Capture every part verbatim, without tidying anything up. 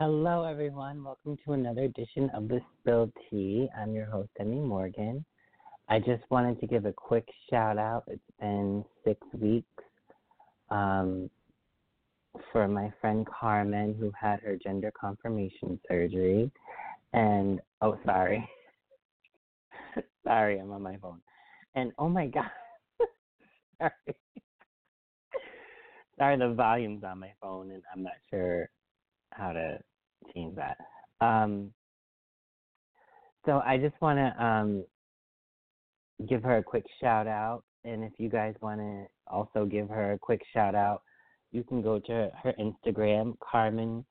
Hello, everyone. Welcome to another edition of The Spilled Tea. I'm your host, Emmy Morgan. I just wanted to give a quick shout-out. It's been six weeks um, for my friend Carmen, who had her gender confirmation surgery. And, oh, sorry. sorry, I'm on my phone. And, oh, my God. sorry. sorry, the volume's on my phone, and I'm not sure how to change that. Um, so I just want to um, give her a quick shout out. And if you guys want to also give her a quick shout out, you can go to her Instagram, Carmen,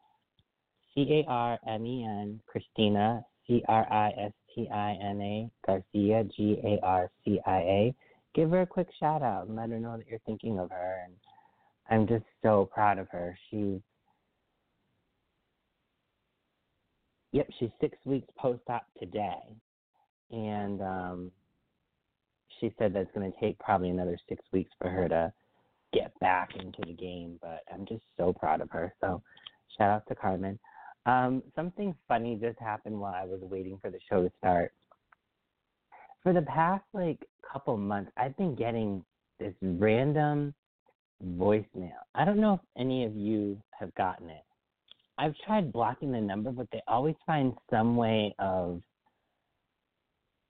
C A R M E N, Christina, C R I S T I N A, Garcia, G A R C I A. Give her a quick shout out and let her know that you're thinking of her. And I'm just so proud of her. She's Yep, she's six weeks post-op today, and um, she said that's going to take probably another six weeks for her to get back into the game, but I'm just so proud of her, so shout out to Carmen. Um, something funny just happened while I was waiting for the show to start. For the past, like, couple months, I've been getting this random voicemail. I don't know if any of you have gotten it. I've tried blocking the number, but they always find some way of,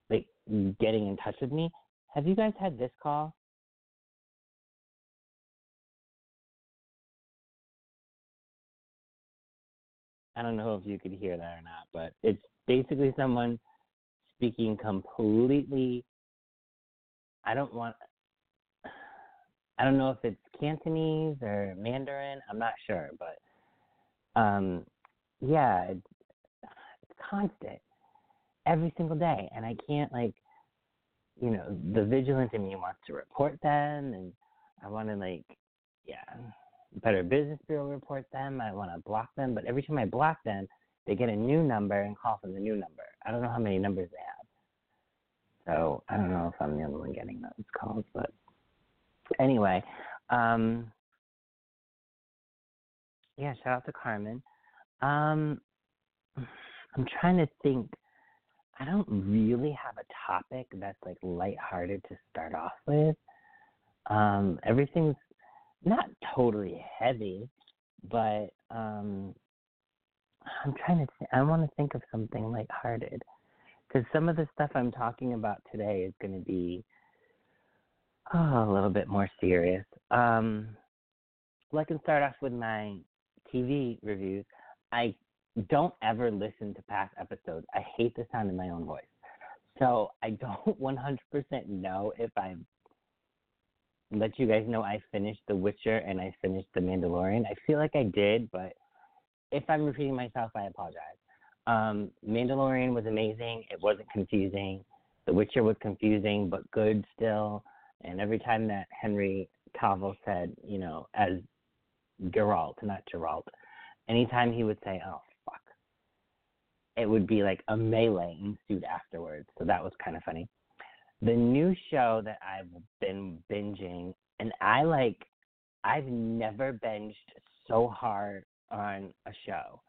like, getting in touch with me. Have you guys had this call? I don't know if you could hear that or not, but it's basically someone speaking completely, I don't want, I don't know if it's Cantonese or Mandarin, I'm not sure, but Um, yeah, it's, it's constant every single day. And I can't, like, you know, the vigilance in me wants to report them. And I want to, like, yeah, Better Business Bureau report them. I want to block them. But every time I block them, they get a new number and call from the new number. I don't know how many numbers they have. So I don't know if I'm the only one getting those calls. But anyway, um... yeah, shout out to Carmen. Um, I'm trying to think. I don't really have a topic that's, like, lighthearted to start off with. Um, everything's not totally heavy, but um, I'm trying to th- I want to think of something lighthearted, because some of the stuff I'm talking about today is going to be oh, a little bit more serious. Um, well, I can start off with my T V reviews. I don't ever listen to past episodes. I hate the sound of my own voice. So I don't one hundred percent know if I let you guys know I finished The Witcher and I finished The Mandalorian. I feel like I did, but if I'm repeating myself, I apologize. Um, Mandalorian was amazing. It wasn't confusing. The Witcher was confusing, but good still. And every time that Henry Cavill said, you know, as Geralt, not Geralt, anytime he would say, oh, fuck, it would be like a melee ensued afterwards. So that was kind of funny. The new show that I've been binging, and I like, I've never binged so hard on a show.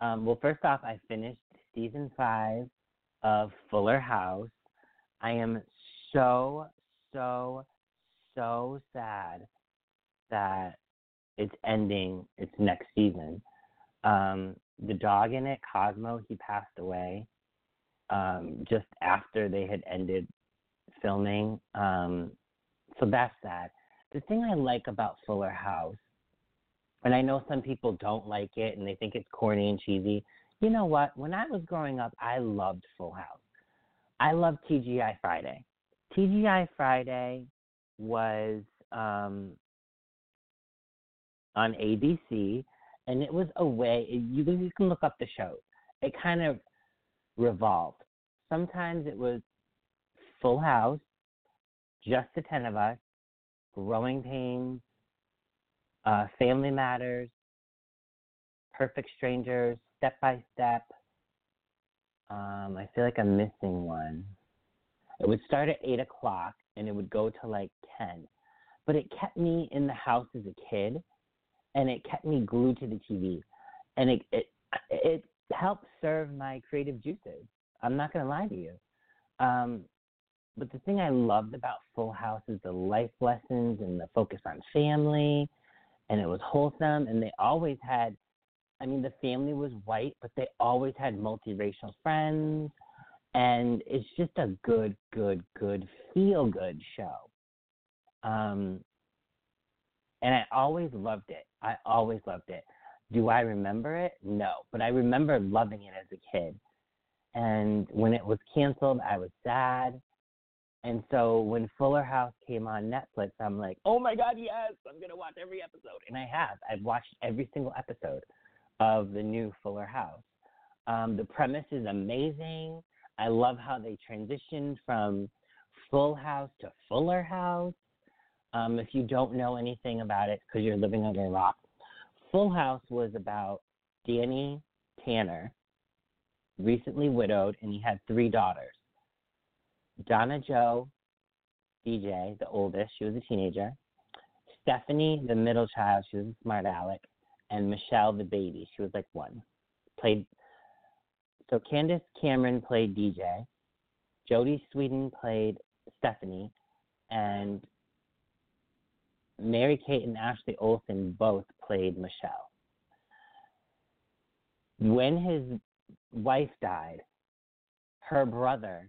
Um, well, first off, I finished season five of Fuller House. I am so, so, so sad that it's ending its next season. Um, the dog in it, Cosmo, he passed away um, just after they had ended filming. Um, so that's sad. The thing I like about Fuller House, and I know some people don't like it and they think it's corny and cheesy. You know what? When I was growing up, I loved Full House. I loved T G I Friday. T G I Friday was um, on A B C, and it was a way, you, you can look up the show. It kind of revolved. Sometimes it was Full House, just the ten of us, Growing Pains, uh, Family Matters, Perfect Strangers, Step by Step. Um, I feel like I'm missing one. It would start at eight o'clock, and it would go to like ten. But it kept me in the house as a kid, and it kept me glued to the T V. And it it, it helped serve my creative juices. I'm not going to lie to you. Um, but the thing I loved about Full House is the life lessons and the focus on family, and it was wholesome, and they always had, I mean, the family was white, but they always had multiracial friends, and it's just a good, good, good, feel-good show. Um, and I always loved it. I always loved it. Do I remember it? No, but I remember loving it as a kid. And when it was canceled, I was sad. And so when Fuller House came on Netflix, I'm like, oh, my God, yes, I'm going to watch every episode. And I have. I've watched every single episode of the new Fuller House. Um, the premise is amazing. I love how they transitioned from Full House to Fuller House. Um, if you don't know anything about it because you're living under a rock, Full House was about Danny Tanner, recently widowed, and he had three daughters. Donna Jo, D J, the oldest, she was a teenager. Stephanie, the middle child, she was a smart aleck. And Michelle, the baby, she was like one. Played. So Candace Cameron played D J. Jodie Sweden played Stephanie. And Mary-Kate and Ashley Olsen both played Michelle. When his wife died, her brother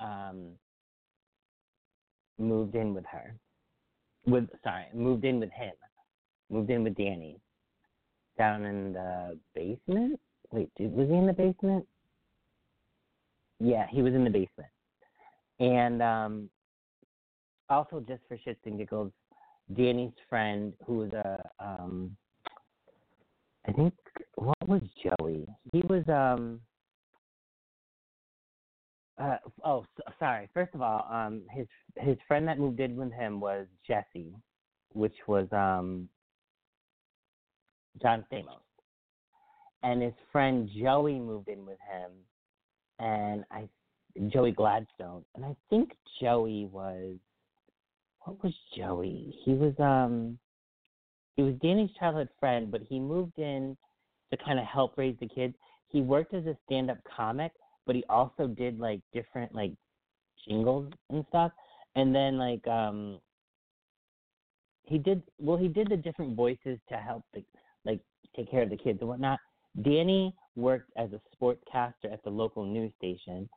um, moved in with her. With sorry, moved in with him. Moved in with Danny. Down in the basement? Wait, dude, was he in the basement? Yeah, he was in the basement. And um, also, just for shits and giggles, Danny's friend, who was a, um, I think, what was Joey? He was, um, uh, oh, so, sorry. First of all, um, his his friend that moved in with him was Jesse, which was um, John Stamos. And his friend Joey moved in with him, and I, Joey Gladstone. And I think Joey was, what was Joey? He was um, he was Danny's childhood friend, but he moved in to kind of help raise the kids. He worked as a stand-up comic, but he also did like different like jingles and stuff. And then like um, he did well. He did the different voices to help the, like take care of the kids and whatnot. Danny worked as a sportscaster at the local news station,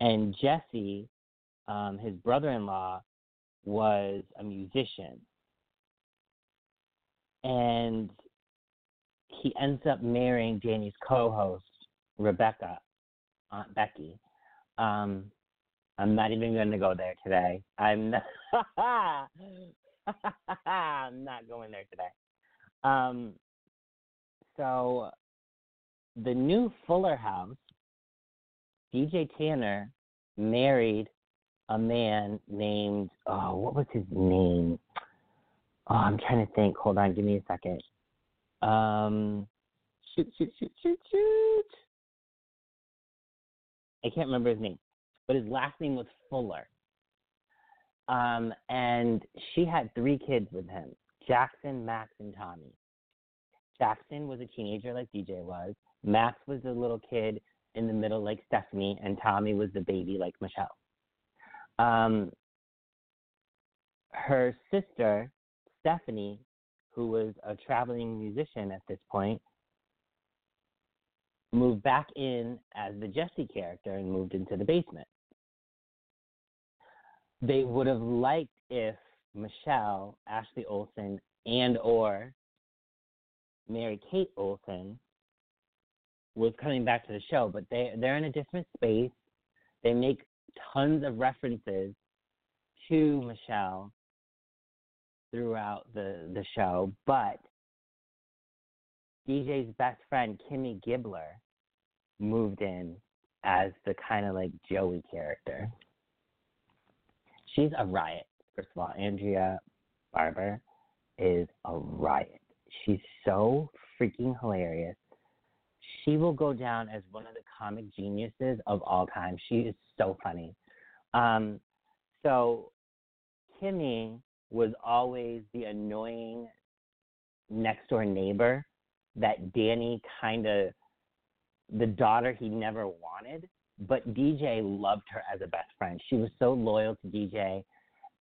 and Jesse, um, his brother-in-law, was a musician, and he ends up marrying Danny's co-host, Rebecca, Aunt Becky. Um, I'm not even going to go there today. I'm not, I'm not going there today. Um, so the new Fuller House, D J Tanner married a man named, oh, what was his name? Oh, I'm trying to think. Hold on. Give me a second. Um, shoot, shoot, shoot, shoot, shoot. I can't remember his name, but his last name was Fuller. Um, and she had three kids with him, Jackson, Max, and Tommy. Jackson was a teenager like D J was. Max was the little kid in the middle like Stephanie, and Tommy was the baby like Michelle. Um, her sister, Stephanie, who was a traveling musician at this point, moved back in as the Jesse character and moved into the basement. They would have liked if Michelle, Ashley Olsen, and or Mary-Kate Olsen was coming back to the show, but they, they're in a different space. They make tons of references to Michelle throughout the, the show, but D J's best friend, Kimmy Gibbler, moved in as the kind of like Joey character. She's a riot. First of all, Andrea Barber is a riot. She's so freaking hilarious. She will go down as one of the comic geniuses of all time. She is so funny. Um, so Kimmy was always the annoying next-door neighbor that Danny kind of, the daughter he never wanted, but D J loved her as a best friend. She was so loyal to D J.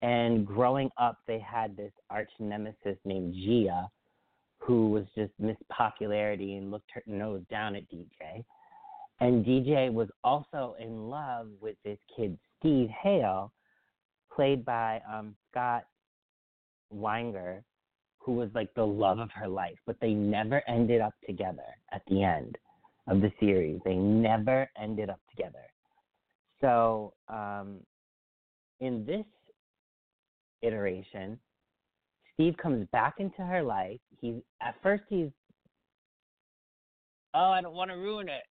And growing up, they had this arch nemesis named Gia, who was just Miss Popularity and looked her nose down at D J. And D J was also in love with this kid, Steve Hale, played by um, Scott Weinger, who was like the love of her life. But they never ended up together at the end of the series. They never ended up together. So um, in this iteration, Steve comes back into her life. He's at first he's, oh, I don't want to ruin it.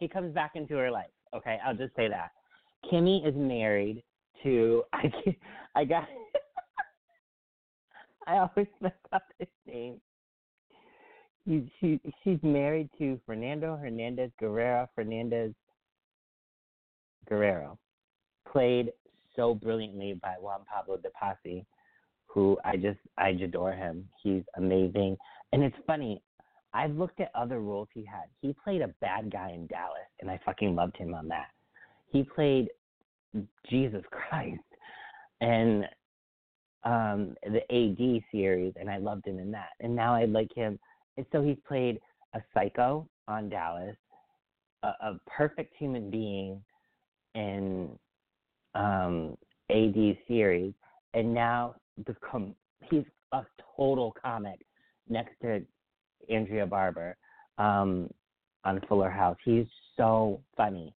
He comes back into her life. Okay, I'll just say that. Kimmy is married to, I, I got, I always mess up his name. She, she, she's married to Fernando Hernandez Guerrero. Fernandez Guerrero, played so brilliantly by Juan Pablo de Pasi, who I just, I adore him. He's amazing. And it's funny, I've looked at other roles he had. He played a bad guy in Dallas, and I fucking loved him on that. He played Jesus Christ and um, the A D series, and I loved him in that. And now I like him. And so he's played a psycho on Dallas, a, a perfect human being in um, A D series, and now the com- he's a total comic next to Andrea Barber um, on Fuller House. He's so funny.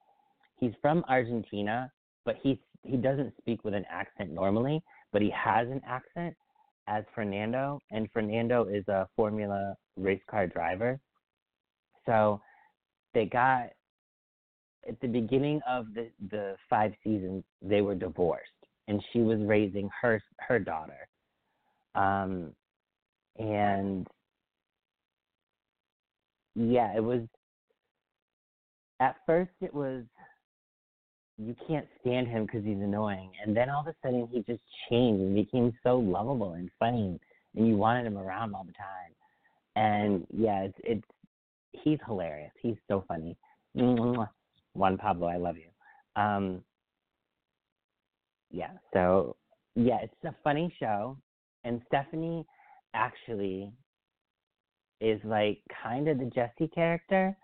He's from Argentina, but he he doesn't speak with an accent normally, but he has an accent as Fernando, and Fernando is a Formula race car driver. So they got, at the beginning of the, the five seasons, they were divorced, and she was raising her her daughter. Um, and yeah, it was, at first it was, you can't stand him because he's annoying. And then all of a sudden he just changed and became so lovable and funny, and you wanted him around all the time. And yeah, it's, it's he's hilarious. He's so funny. Juan Pablo, I love you. Um, yeah, so yeah, it's a funny show. And Stephanie actually is like kind of the Jessie character.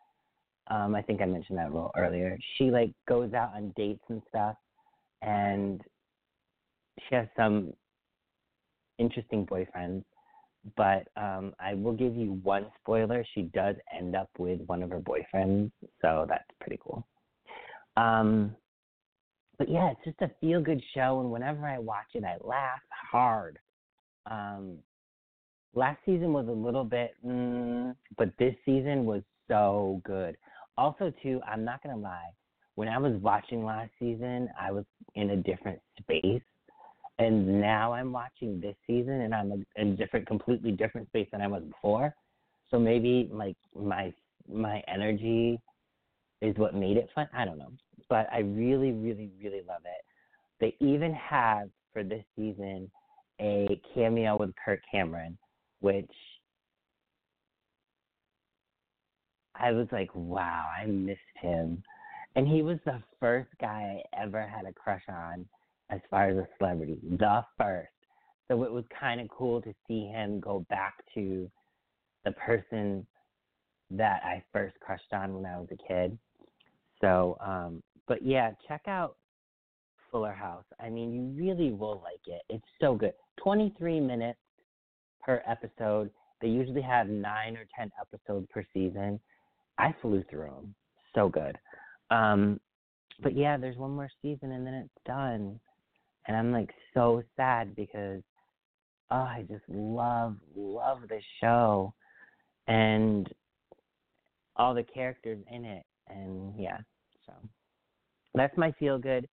Um, I think I mentioned that a little earlier. She like goes out on dates and stuff, and she has some interesting boyfriends. But um, I will give you one spoiler. She does end up with one of her boyfriends, so that's pretty cool. Um, but yeah, it's just a feel-good show, and whenever I watch it, I laugh hard. Um, last season was a little bit, mm, but this season was so good. Also, too, I'm not going to lie, when I was watching last season, I was in a different space. And now I'm watching this season, and I'm in a different, completely different space than I was before. So maybe like my my energy is what made it fun. I don't know, but I really, really, really love it. They even have for this season a cameo with Kirk Cameron, which I was like, wow, I missed him, and he was the first guy I ever had a crush on, as far as a celebrity, the first. So it was kind of cool to see him go back to the person that I first crushed on when I was a kid. So, um, but yeah, check out Fuller House. I mean, you really will like it. It's so good. twenty-three minutes per episode. They usually have nine or ten episodes per season. I flew through them. So good. Um, but yeah, there's one more season and then it's done. And I'm, like, so sad because, oh, I just love, love this show and all the characters in it. And, yeah, So that's my feel-good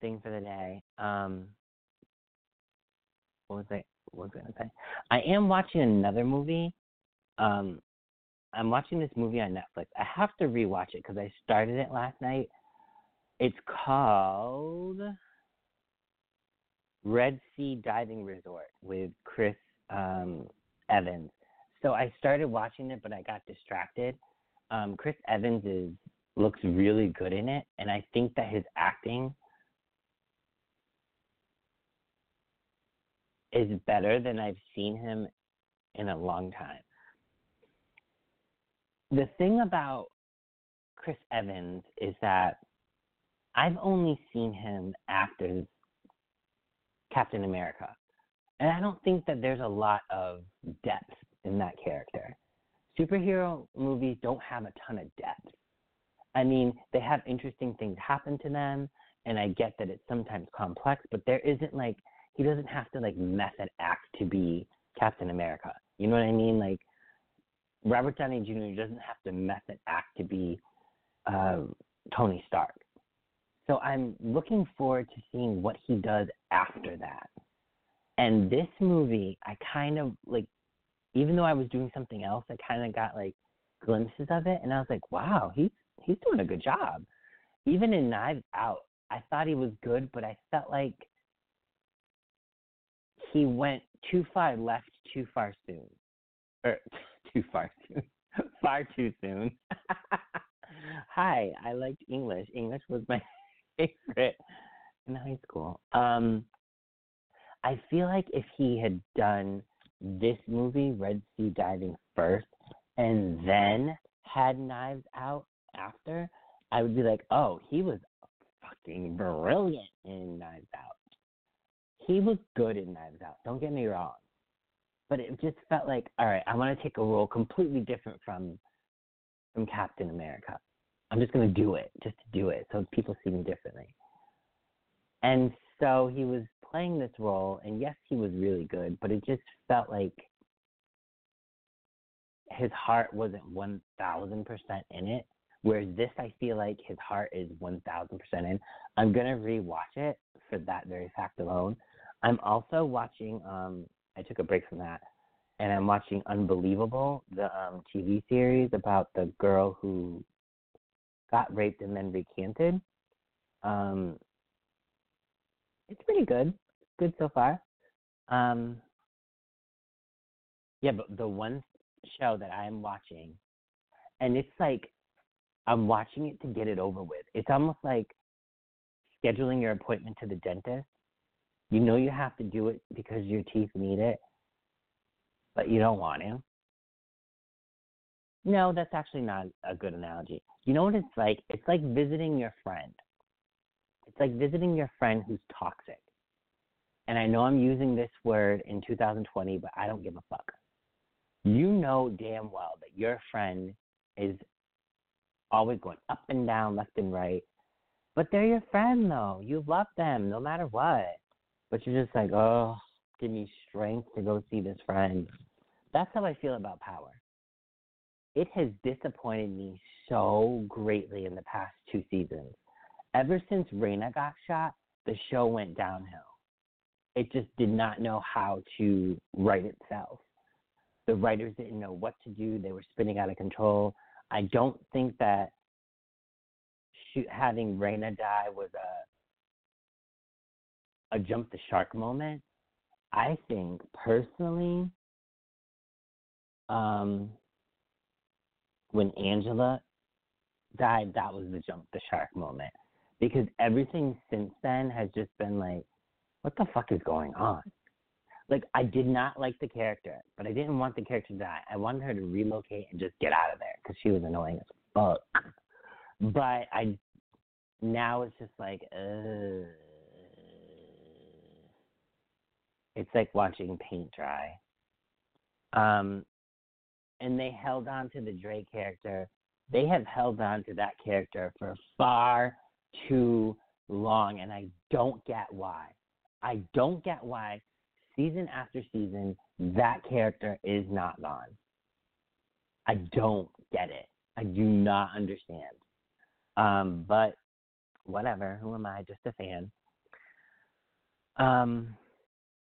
thing for the day. Um, what was I, what was I going to say? I am watching another movie. Um, I'm watching this movie on Netflix. I have to rewatch it because I started it last night. It's called Red Sea Diving Resort with Chris um, Evans. So I started watching it, but I got distracted. Um, Chris Evans is looks really good in it, and I think that his acting is better than I've seen him in a long time. The thing about Chris Evans is that I've only seen him act as Captain America, and I don't think that there's a lot of depth in that character. Superhero movies don't have a ton of depth. I mean, they have interesting things happen to them, and I get that it's sometimes complex, but there isn't, like, he doesn't have to, like, method act to be Captain America. You know what I mean? Like, Robert Downey Junior doesn't have to method act to be um, Tony Stark. So I'm looking forward to seeing what he does after that. And this movie, I kind of, like, even though I was doing something else, I kind of got, like, glimpses of it, and I was like, wow, he's He's doing a good job. Even in Knives Out, I thought he was good, but I felt like he went too far left too far soon. Or too far soon. Far too soon. Hi, I liked English. English was my favorite in high school. Um, I feel like if he had done this movie, Red Sea Diving, first, and then had Knives Out after, I would be like, oh, he was fucking brilliant in Knives Out. He was good in Knives Out, don't get me wrong. But it just felt like, all right, I want to take a role completely different from from Captain America. I'm just going to do it, just to do it, so people see me differently. And so he was playing this role, and yes, he was really good, but it just felt like his heart wasn't one thousand percent in it. Whereas this, I feel like his heart is one thousand percent in. I'm going to rewatch it for that very fact alone. I'm also watching, um, I took a break from that, and I'm watching Unbelievable, the um, T V series about the girl who got raped and then recanted. Um, it's pretty good. Good so far. Um, yeah, but the one show that I'm watching, and it's like, I'm watching it to get it over with. It's almost like scheduling your appointment to the dentist. You know you have to do it because your teeth need it, but you don't want to. No, that's actually not a good analogy. You know what it's like? It's like visiting your friend. It's like visiting your friend who's toxic. And I know I'm using this word in two thousand twenty, but I don't give a fuck. You know damn well that your friend is always going up and down, left and right. But they're your friend, though. You love them no matter what. But you're just like, oh, give me strength to go see this friend. That's how I feel about Power. It has disappointed me so greatly in the past two seasons. Ever since Reyna got shot, the show went downhill. It just did not know how to write itself. The writers didn't know what to do. They were spinning out of control. I don't think that she, having Reyna die was a, a jump the shark moment. I think, personally, um, when Angela died, that was the jump the shark moment. Because everything since then has just been like, what the fuck is going on? Like, I did not like the character, but I didn't want the character to die. I wanted her to relocate and just get out of there because she was annoying as fuck. But I now it's just like, uh, it's like watching paint dry. Um, and they held on to the Dre character. They have held on to that character for far too long, and I don't get why. I don't get why. Season after season, that character is not gone. I don't get it. I do not understand. Um, but whatever. Who am I? Just a fan. Um,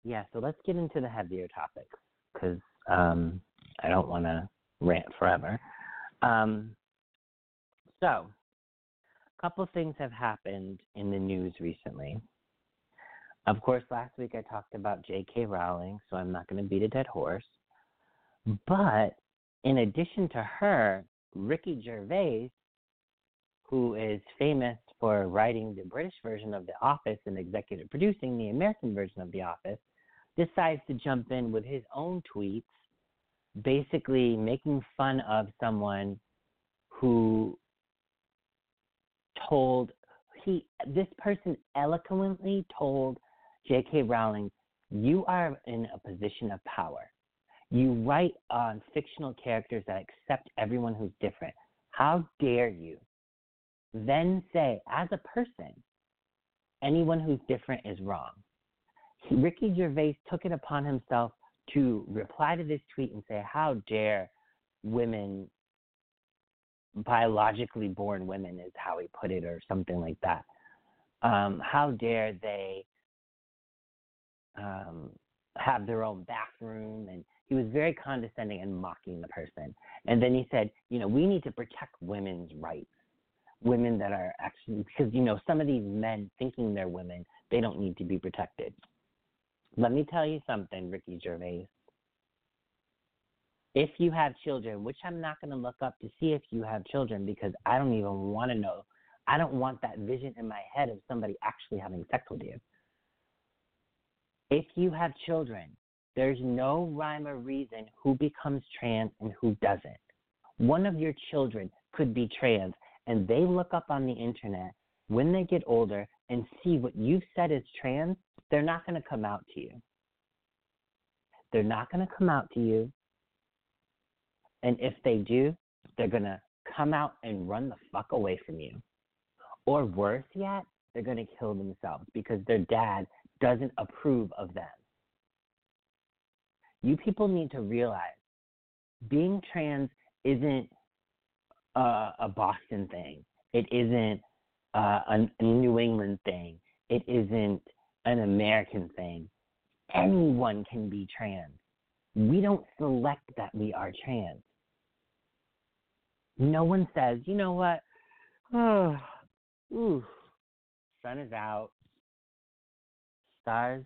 yeah, so let's get into the heavier topics because um, I don't want to rant forever. Um, so a couple things have happened in the news recently. Of course, last week I talked about J K. Rowling, so I'm not going to beat a dead horse. But in addition to her, Ricky Gervais, who is famous for writing the British version of The Office and executive producing the American version of The Office, decides to jump in with his own tweets, basically making fun of someone who told he this person eloquently told J K. Rowling, "You are in a position of power. You write on fictional characters that accept everyone who's different. How dare you then say, as a person, anyone who's different is wrong?" He, Ricky Gervais, took it upon himself to reply to this tweet and say, how dare women, biologically born women is how he put it, or something like that. Um, how dare they um, have their own bathroom? And he was very condescending and mocking the person. And then he said, you know, we need to protect women's rights. Women that are actually, because, you know, some of these men thinking they're women, they don't need to be protected. Let me tell you something, Ricky Gervais. If you have children, which I'm not going to look up to see if you have children, because I don't even want to know. I don't want that vision in my head of somebody actually having sex with you. If you have children, there's no rhyme or reason who becomes trans and who doesn't. One of your children could be trans, and they look up on the internet when they get older and see what you've said is trans, they're not going to come out to you. They're not going to come out to you. And if they do, they're going to come out and run the fuck away from you. Or worse yet, they're going to kill themselves because their dad doesn't approve of them. You people need to realize being trans isn't Uh, a Boston thing. It isn't uh, a New England thing. It isn't an American thing. Anyone can be trans. We don't select that we are trans. No one says, you know what? Oh, ooh, sun is out. Stars,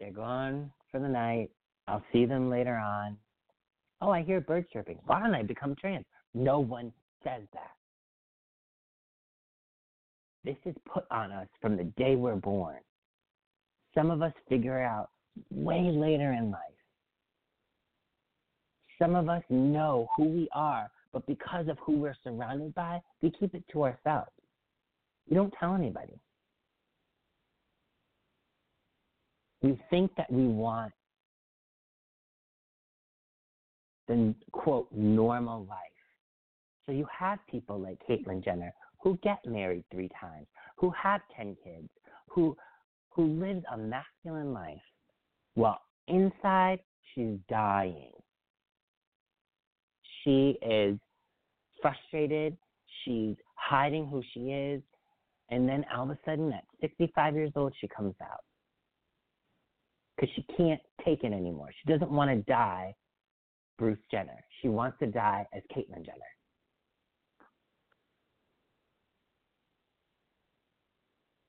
they're gone for the night. I'll see them later on. Oh, I hear birds chirping. Why don't I become trans? No one says that. This is put on us from the day we're born. Some of us figure out way later in life. Some of us know who we are, but because of who we're surrounded by, we keep it to ourselves. We don't tell anybody. We think that we want the, quote, normal life. So you have people like Caitlyn Jenner who get married three times, who have ten kids, who who lives a masculine life, while inside she's dying. She is frustrated. She's hiding who she is. And then all of a sudden at sixty-five years old, she comes out because she can't take it anymore. She doesn't want to die Bruce Jenner. She wants to die as Caitlyn Jenner.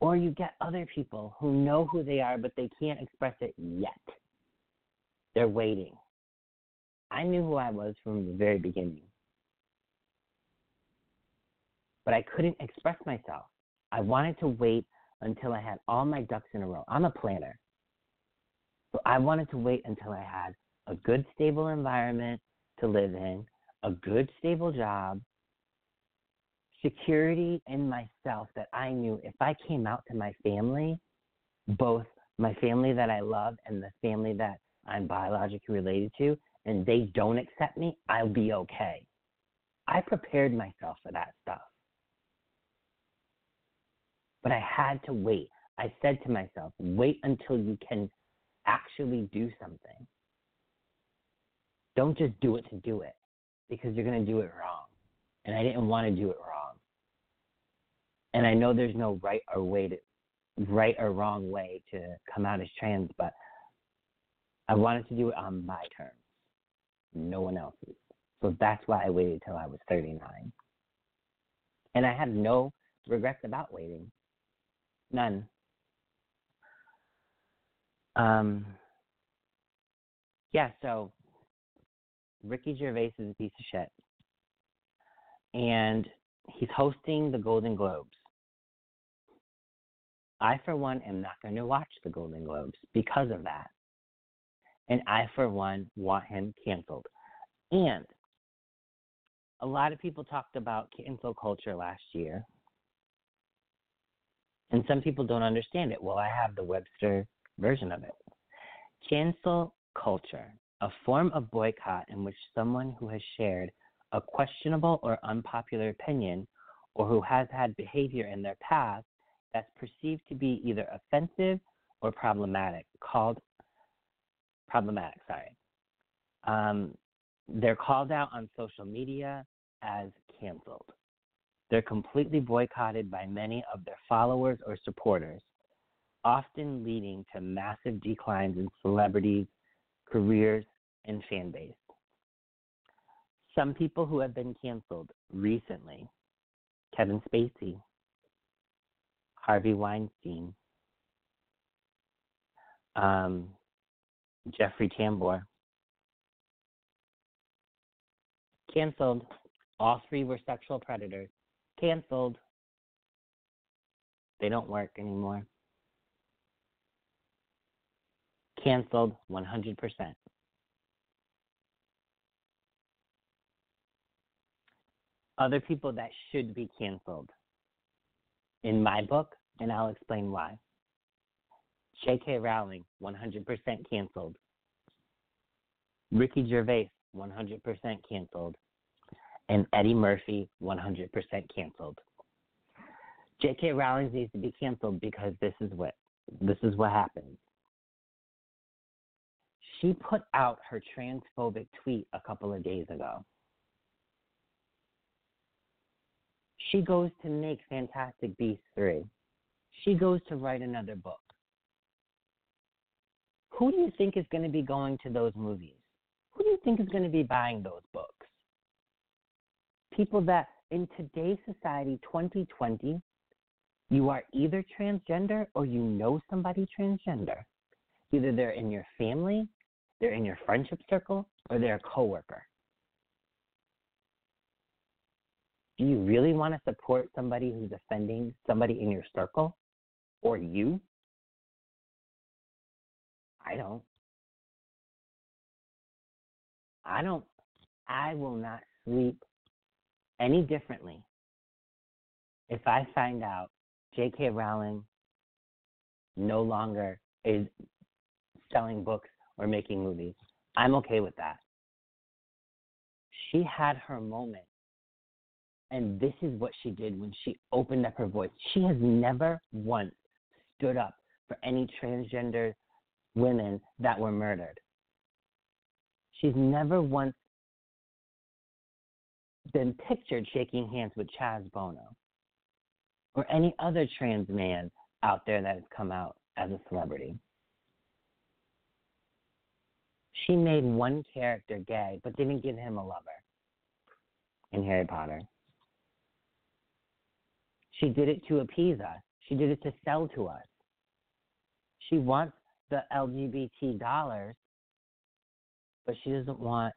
Or you get other people who know who they are, but they can't express it yet. They're waiting. I knew who I was from the very beginning. But I couldn't express myself. I wanted to wait until I had all my ducks in a row. I'm a planner. So I wanted to wait until I had a good, stable environment to live in, a good, stable job, security in myself that I knew if I came out to my family, both my family that I love and the family that I'm biologically related to, and they don't accept me, I'll be okay. I prepared myself for that stuff. But I had to wait. I said to myself, wait until you can actually do something. Don't just do it to do it, because you're going to do it wrong. And I didn't want to do it wrong. and I know there's no right or way to, right or wrong way to come out as trans, but I wanted to do it on my terms, no one else's. So that's why I waited till I was thirty-nine. And I have no regrets about waiting. None. Um, yeah, so Ricky Gervais is a piece of shit. And he's hosting the Golden Globes. I, for one, am not going to watch the Golden Globes because of that. And I, for one, want him canceled. And a lot of people talked about cancel culture last year. And some people don't understand it. Well, I have the Webster version of it. Cancel culture, a form of boycott in which someone who has shared a questionable or unpopular opinion or who has had behavior in their past that's perceived to be either offensive or problematic, called problematic, sorry. Um, they're called out on social media as canceled. They're completely boycotted by many of their followers or supporters, often leading to massive declines in celebrities, careers, and fan base. Some people who have been canceled recently, Kevin Spacey, Harvey Weinstein, um, Jeffrey Tambor. Canceled. All three were sexual predators. Canceled. They don't work anymore. Canceled one hundred percent. Other people that should be canceled, in my book, and I'll explain why. J K. Rowling, one hundred percent canceled. Ricky Gervais, one hundred percent canceled. And Eddie Murphy, one hundred percent canceled. J K. Rowling needs to be canceled because this is what this is what happened. She put out her transphobic tweet a couple of days ago. She goes to make Fantastic Beasts three. She goes to write another book. Who do you think is going to be going to those movies? Who do you think is going to be buying those books? People that, in today's society, twenty twenty, you are either transgender or you know somebody transgender. Either they're in your family, they're in your friendship circle, or they're a coworker. Do you really want to support somebody who's offending somebody in your circle or you? I don't. I don't. I will not sleep any differently if I find out J K. Rowling no longer is selling books or making movies. I'm okay with that. She had her moment. And this is what she did when she opened up her voice. She has never once stood up for any transgender women that were murdered. She's never once been pictured shaking hands with Chaz Bono or any other trans man out there that has come out as a celebrity. She made one character gay, but didn't give him a lover in Harry Potter. She did it to appease us. She did it to sell to us. She wants the L G B T dollars, but she doesn't want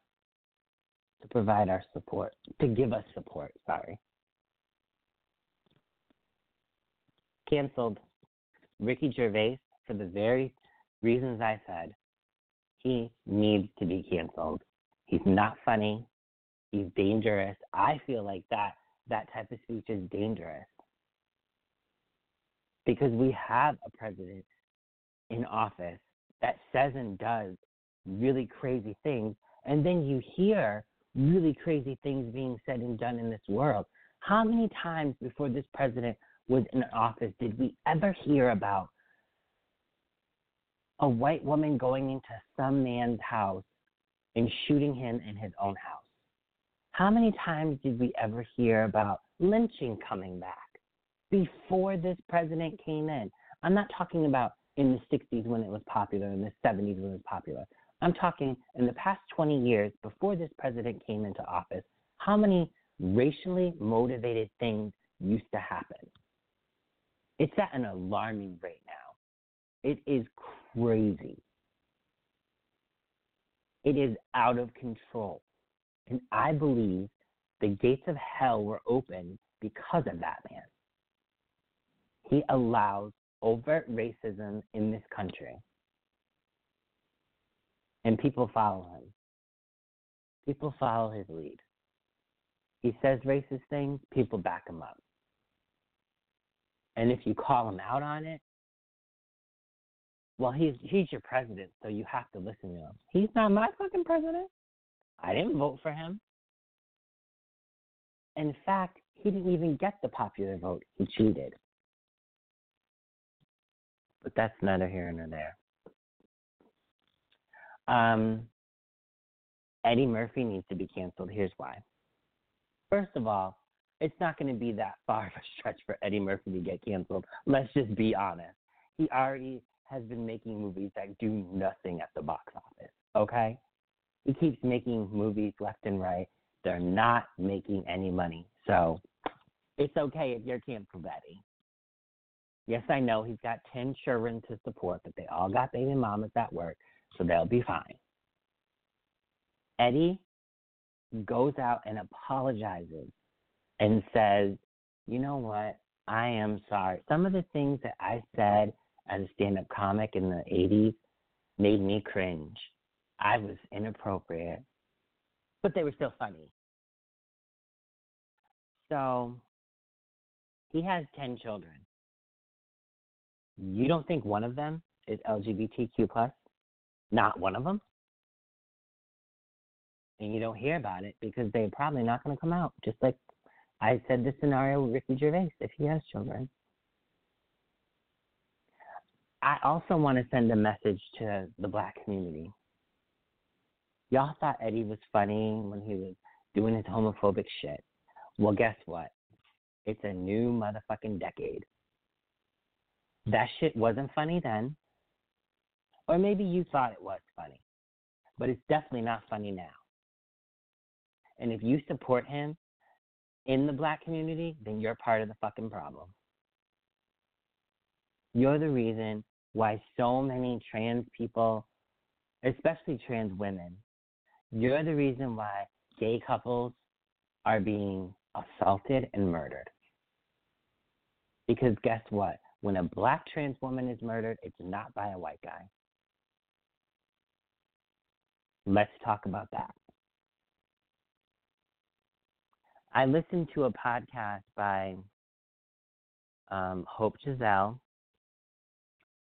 to provide our support, to give us support, sorry. Canceled Ricky Gervais for the very reasons I said. He needs to be canceled. He's not funny. He's dangerous. I feel like that that type of speech is dangerous. Because we have a president in office that says and does really crazy things, and then you hear really crazy things being said and done in this world. How many times before this president was in office did we ever hear about a white woman going into some man's house and shooting him in his own house? How many times did we ever hear about lynching coming back? before this president came in. I'm not talking about in the sixties when it was popular, in the seventies when it was popular. I'm talking in the past twenty years before this president came into office, how many racially motivated things used to happen? It's at an alarming rate now. It is crazy. It is out of control. And I believe the gates of hell were open because of that man. He allows overt racism in this country. And people follow him. People follow his lead. He says racist things, people back him up. And if you call him out on it, well, he's, he's your president, so you have to listen to him. He's not my fucking president. I didn't vote for him. In fact, he didn't even get the popular vote. He cheated. But that's neither here nor there. Um, Eddie Murphy needs to be canceled. Here's why. First of all, it's not going to be that far of a stretch for Eddie Murphy to get canceled. Let's just be honest. He already has been making movies that do nothing at the box office, okay? He keeps making movies left and right. They're not making any money. So it's okay if you're canceled, Eddie. Yes, I know he's got ten children to support, but they all got baby mamas at work, so they'll be fine. Eddie goes out and apologizes and says, you know what, I am sorry. Some of the things that I said as a stand-up comic in the eighties made me cringe. I was inappropriate, but they were still funny. So he has ten children. You don't think one of them is L G B T Q plus? Not one of them? And you don't hear about it because they're probably not going to come out. Just like I said this scenario with Ricky Gervais, if he has children. I also want to send a message to the black community. Y'all thought Eddie was funny when he was doing his homophobic shit. Well, guess what? It's a new motherfucking decade. That shit wasn't funny then. Or maybe you thought it was funny. But it's definitely not funny now. And if you support him in the black community, then you're part of the fucking problem. You're the reason why so many trans people, especially trans women, you're the reason why gay couples are being assaulted and murdered. Because guess what? When a black trans woman is murdered, it's not by a white guy. Let's talk about that. I listened to a podcast by um, Hope Giselle.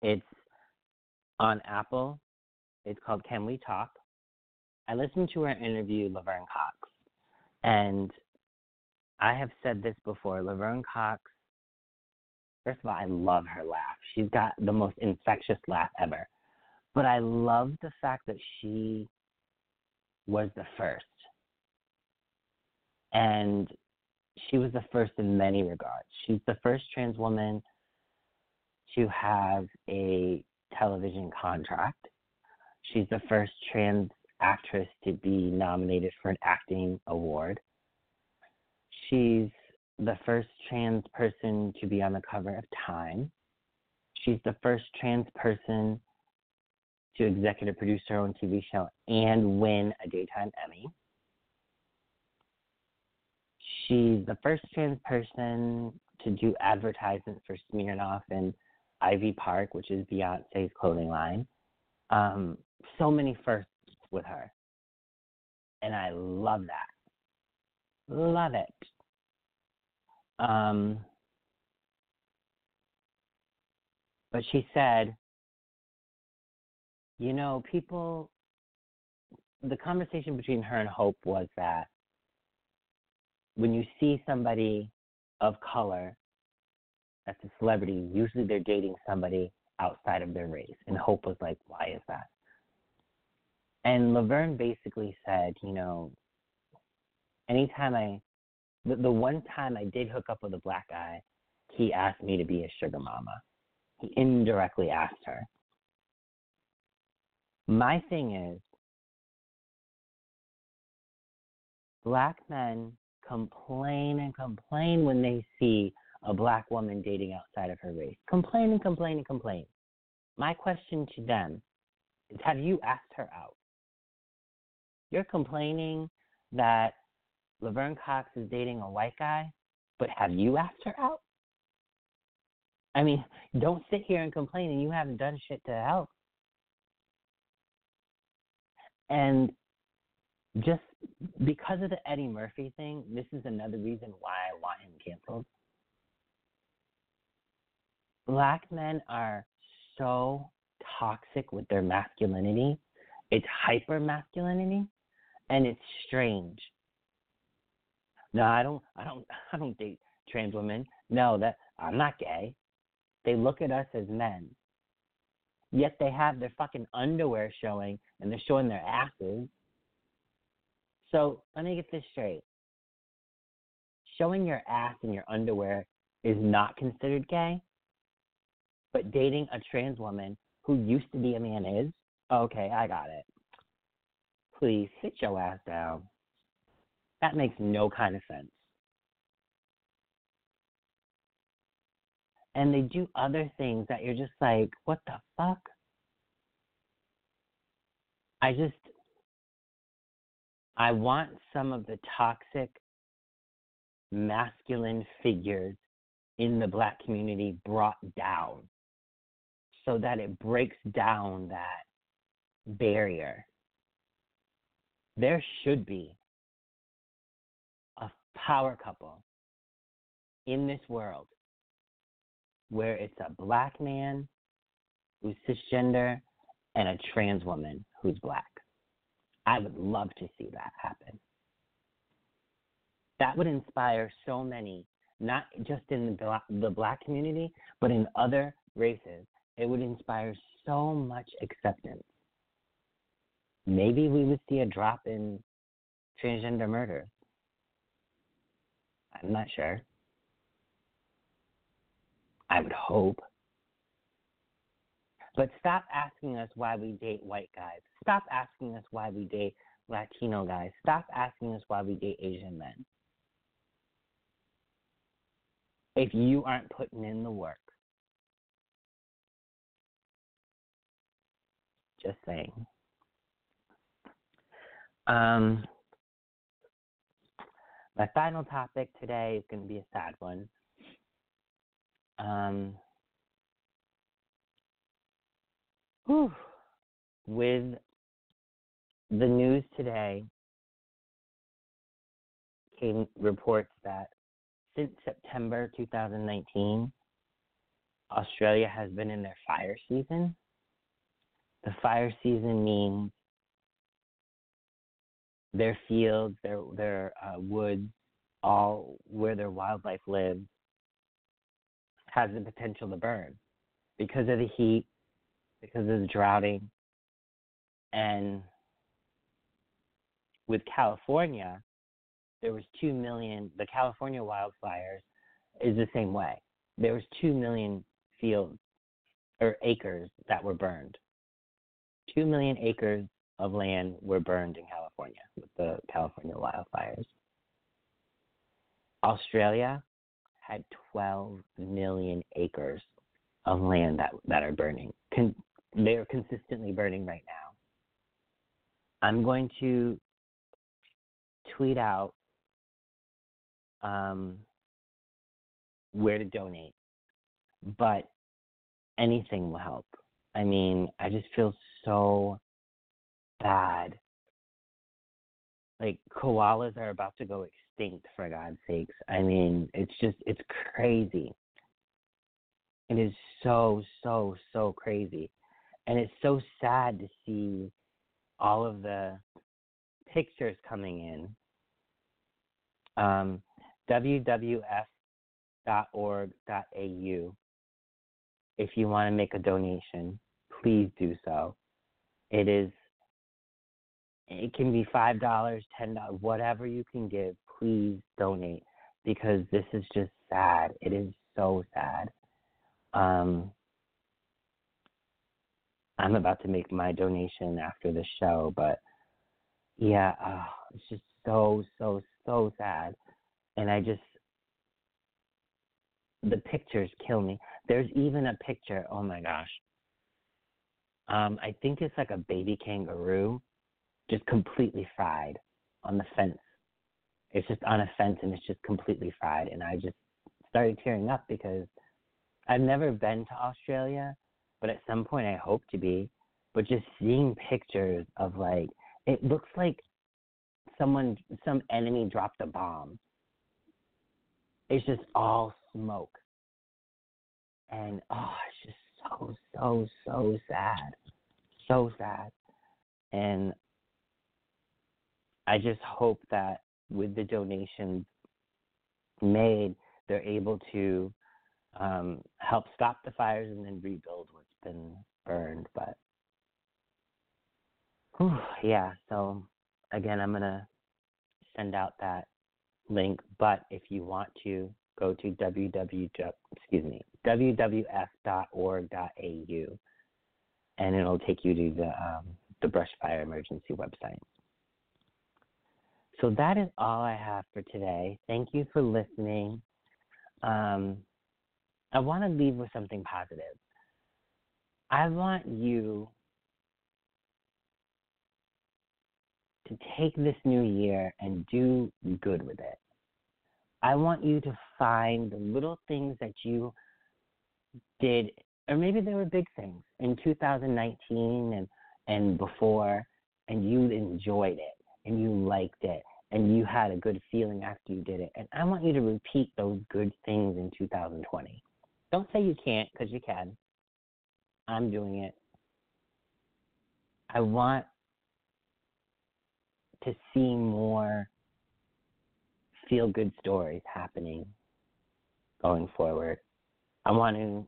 It's on Apple. It's called Can We Talk? I listened to her interview, Laverne Cox. And I have said this before, Laverne Cox, first of all, I love her laugh. She's got the most infectious laugh ever. But I love the fact that she was the first. And she was the first in many regards. She's the first trans woman to have a television contract. She's the first trans actress to be nominated for an acting award. She's the first trans person to be on the cover of Time. She's the first trans person to executive produce her own T V show and win a daytime Emmy. She's the first trans person to do advertisements for Smirnoff and Ivy Park, which is Beyonce's clothing line. Um, so many firsts with her. And I love that. Love it. Um, but she said, you know, people, the conversation between her and Hope was that when you see somebody of color that's a celebrity, usually they're dating somebody outside of their race. And Hope was like, why is that? And Laverne basically said, you know, anytime I, The, the one time I did hook up with a black guy, he asked me to be his sugar mama. He indirectly asked her. My thing is, black men complain and complain when they see a black woman dating outside of her race. Complain and complain and complain. My question to them is, have you asked her out? You're complaining that Laverne Cox is dating a white guy, but have you asked her out? I mean, don't sit here and complain and you haven't done shit to help. And just because of the Eddie Murphy thing, this is another reason why I want him canceled. Black men are so toxic with their masculinity. It's hyper-masculinity, and it's strange. No, I don't, I don't, I don't date trans women. No, that I'm not gay. They look at us as men, yet they have their fucking underwear showing, and they're showing their asses. So let me get this straight. Showing your ass in your underwear is not considered gay, but dating a trans woman who used to be a man is? Okay, I got it. Please sit your ass down. That makes no kind of sense. And they do other things that you're just like, what the fuck? I just, I want some of the toxic masculine figures in the black community brought down so that it breaks down that barrier. There should be a power couple in this world where it's a black man who's cisgender and a trans woman who's black. I would love to see that happen. That would inspire so many, not just in the black, the black community, but in other races. It would inspire so much acceptance. Maybe we would see a drop in transgender murders. I'm not sure. I would hope. But stop asking us why we date white guys. Stop asking us why we date Latino guys. Stop asking us why we date Asian men. If you aren't putting in the work. Just saying. Um, my final topic today is going to be a sad one. Um, whew, with the news today, came reports that since September twenty nineteen, Australia has been in their fire season. The fire season means their fields, their their uh, woods, all where their wildlife lives, has the potential to burn because of the heat, because of the droughting. And with California, there was two million, the California wildfires is the same way. There was two million fields or acres that were burned. two million acres of land were burned in California with the California wildfires. Australia had twelve million acres of land that, that are burning. Con- they are consistently burning right now. I'm going to tweet out um, where to donate, but anything will help. I mean, I just feel so bad. Like, koalas are about to go extinct, for God's sakes. I mean, it's just, it's crazy. It is so, so, so crazy. And it's so sad to see all of the pictures coming in. Um, w w f dot org dot a u. If you want to make a donation, please do so. It is, it can be five dollars, ten dollars, whatever you can give, please donate, because this is just sad. It is so sad. Um, I'm about to make my donation after the show, but yeah, oh, it's just so, so, so sad. And I just, the pictures kill me. There's even a picture, oh my gosh. Um, I think it's like a baby kangaroo, just completely fried on the fence. It's just on a fence and it's just completely fried. And I just started tearing up because I've never been to Australia, but at some point I hope to be. But just seeing pictures of like, it looks like someone, some enemy dropped a bomb. It's just all smoke. And oh, it's just so, so, so sad. So sad. And I just hope that with the donations made, they're able to um, help stop the fires and then rebuild what's been burned. But whew, yeah, so again, I'm going to send out that link. But if you want to, go to w w w dot w w f dot org dot a u, and it'll take you to the um, the brush fire emergency website. So that is all I have for today. Thank you for listening. Um, I want to leave with something positive. I want you to take this new year and do good with it. I want you to find the little things that you did, or maybe they were big things, in two thousand nineteen and, and before, and you enjoyed it, and you liked it, and you had a good feeling after you did it. And I want you to repeat those good things in two thousand twenty. Don't say you can't, because you can. I'm doing it. I want to see more feel-good stories happening going forward. I want to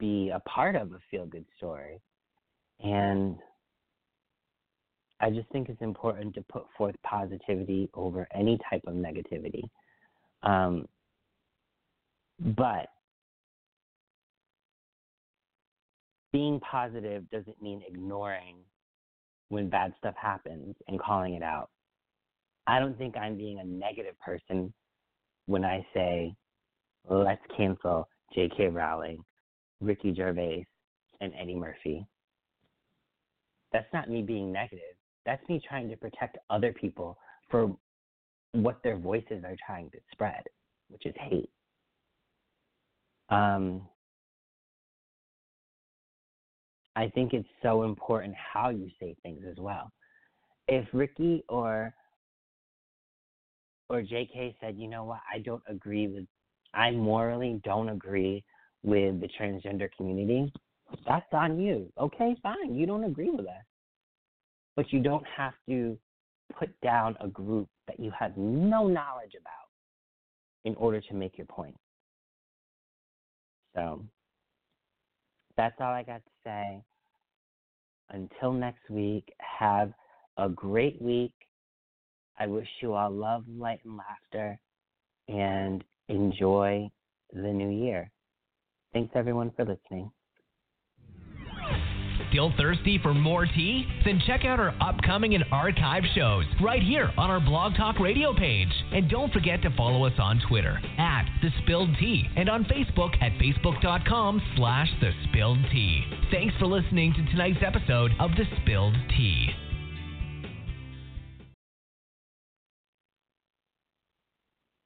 be a part of a feel-good story. And I just think it's important to put forth positivity over any type of negativity. Um, but being positive doesn't mean ignoring when bad stuff happens and calling it out. I don't think I'm being a negative person when I say, let's cancel J K. Rowling, Ricky Gervais, and Eddie Murphy. That's not me being negative. That's me trying to protect other people for what their voices are trying to spread, which is hate. Um, I think it's so important how you say things as well. If Ricky or or J K said, you know what, I don't agree with, I morally don't agree with the transgender community, that's on you. Okay, fine, you don't agree with us. But you don't have to put down a group that you have no knowledge about in order to make your point. So that's all I got to say. Until next week, have a great week. I wish you all love, light, and laughter, and enjoy the new year. Thanks, everyone, for listening. Still thirsty for more tea? Then check out our upcoming and archive shows right here on our Blog Talk Radio page. And don't forget to follow us on Twitter at The Spilled Tea and on Facebook at facebook.com slash The Spilled Tea. Thanks for listening to tonight's episode of The Spilled Tea.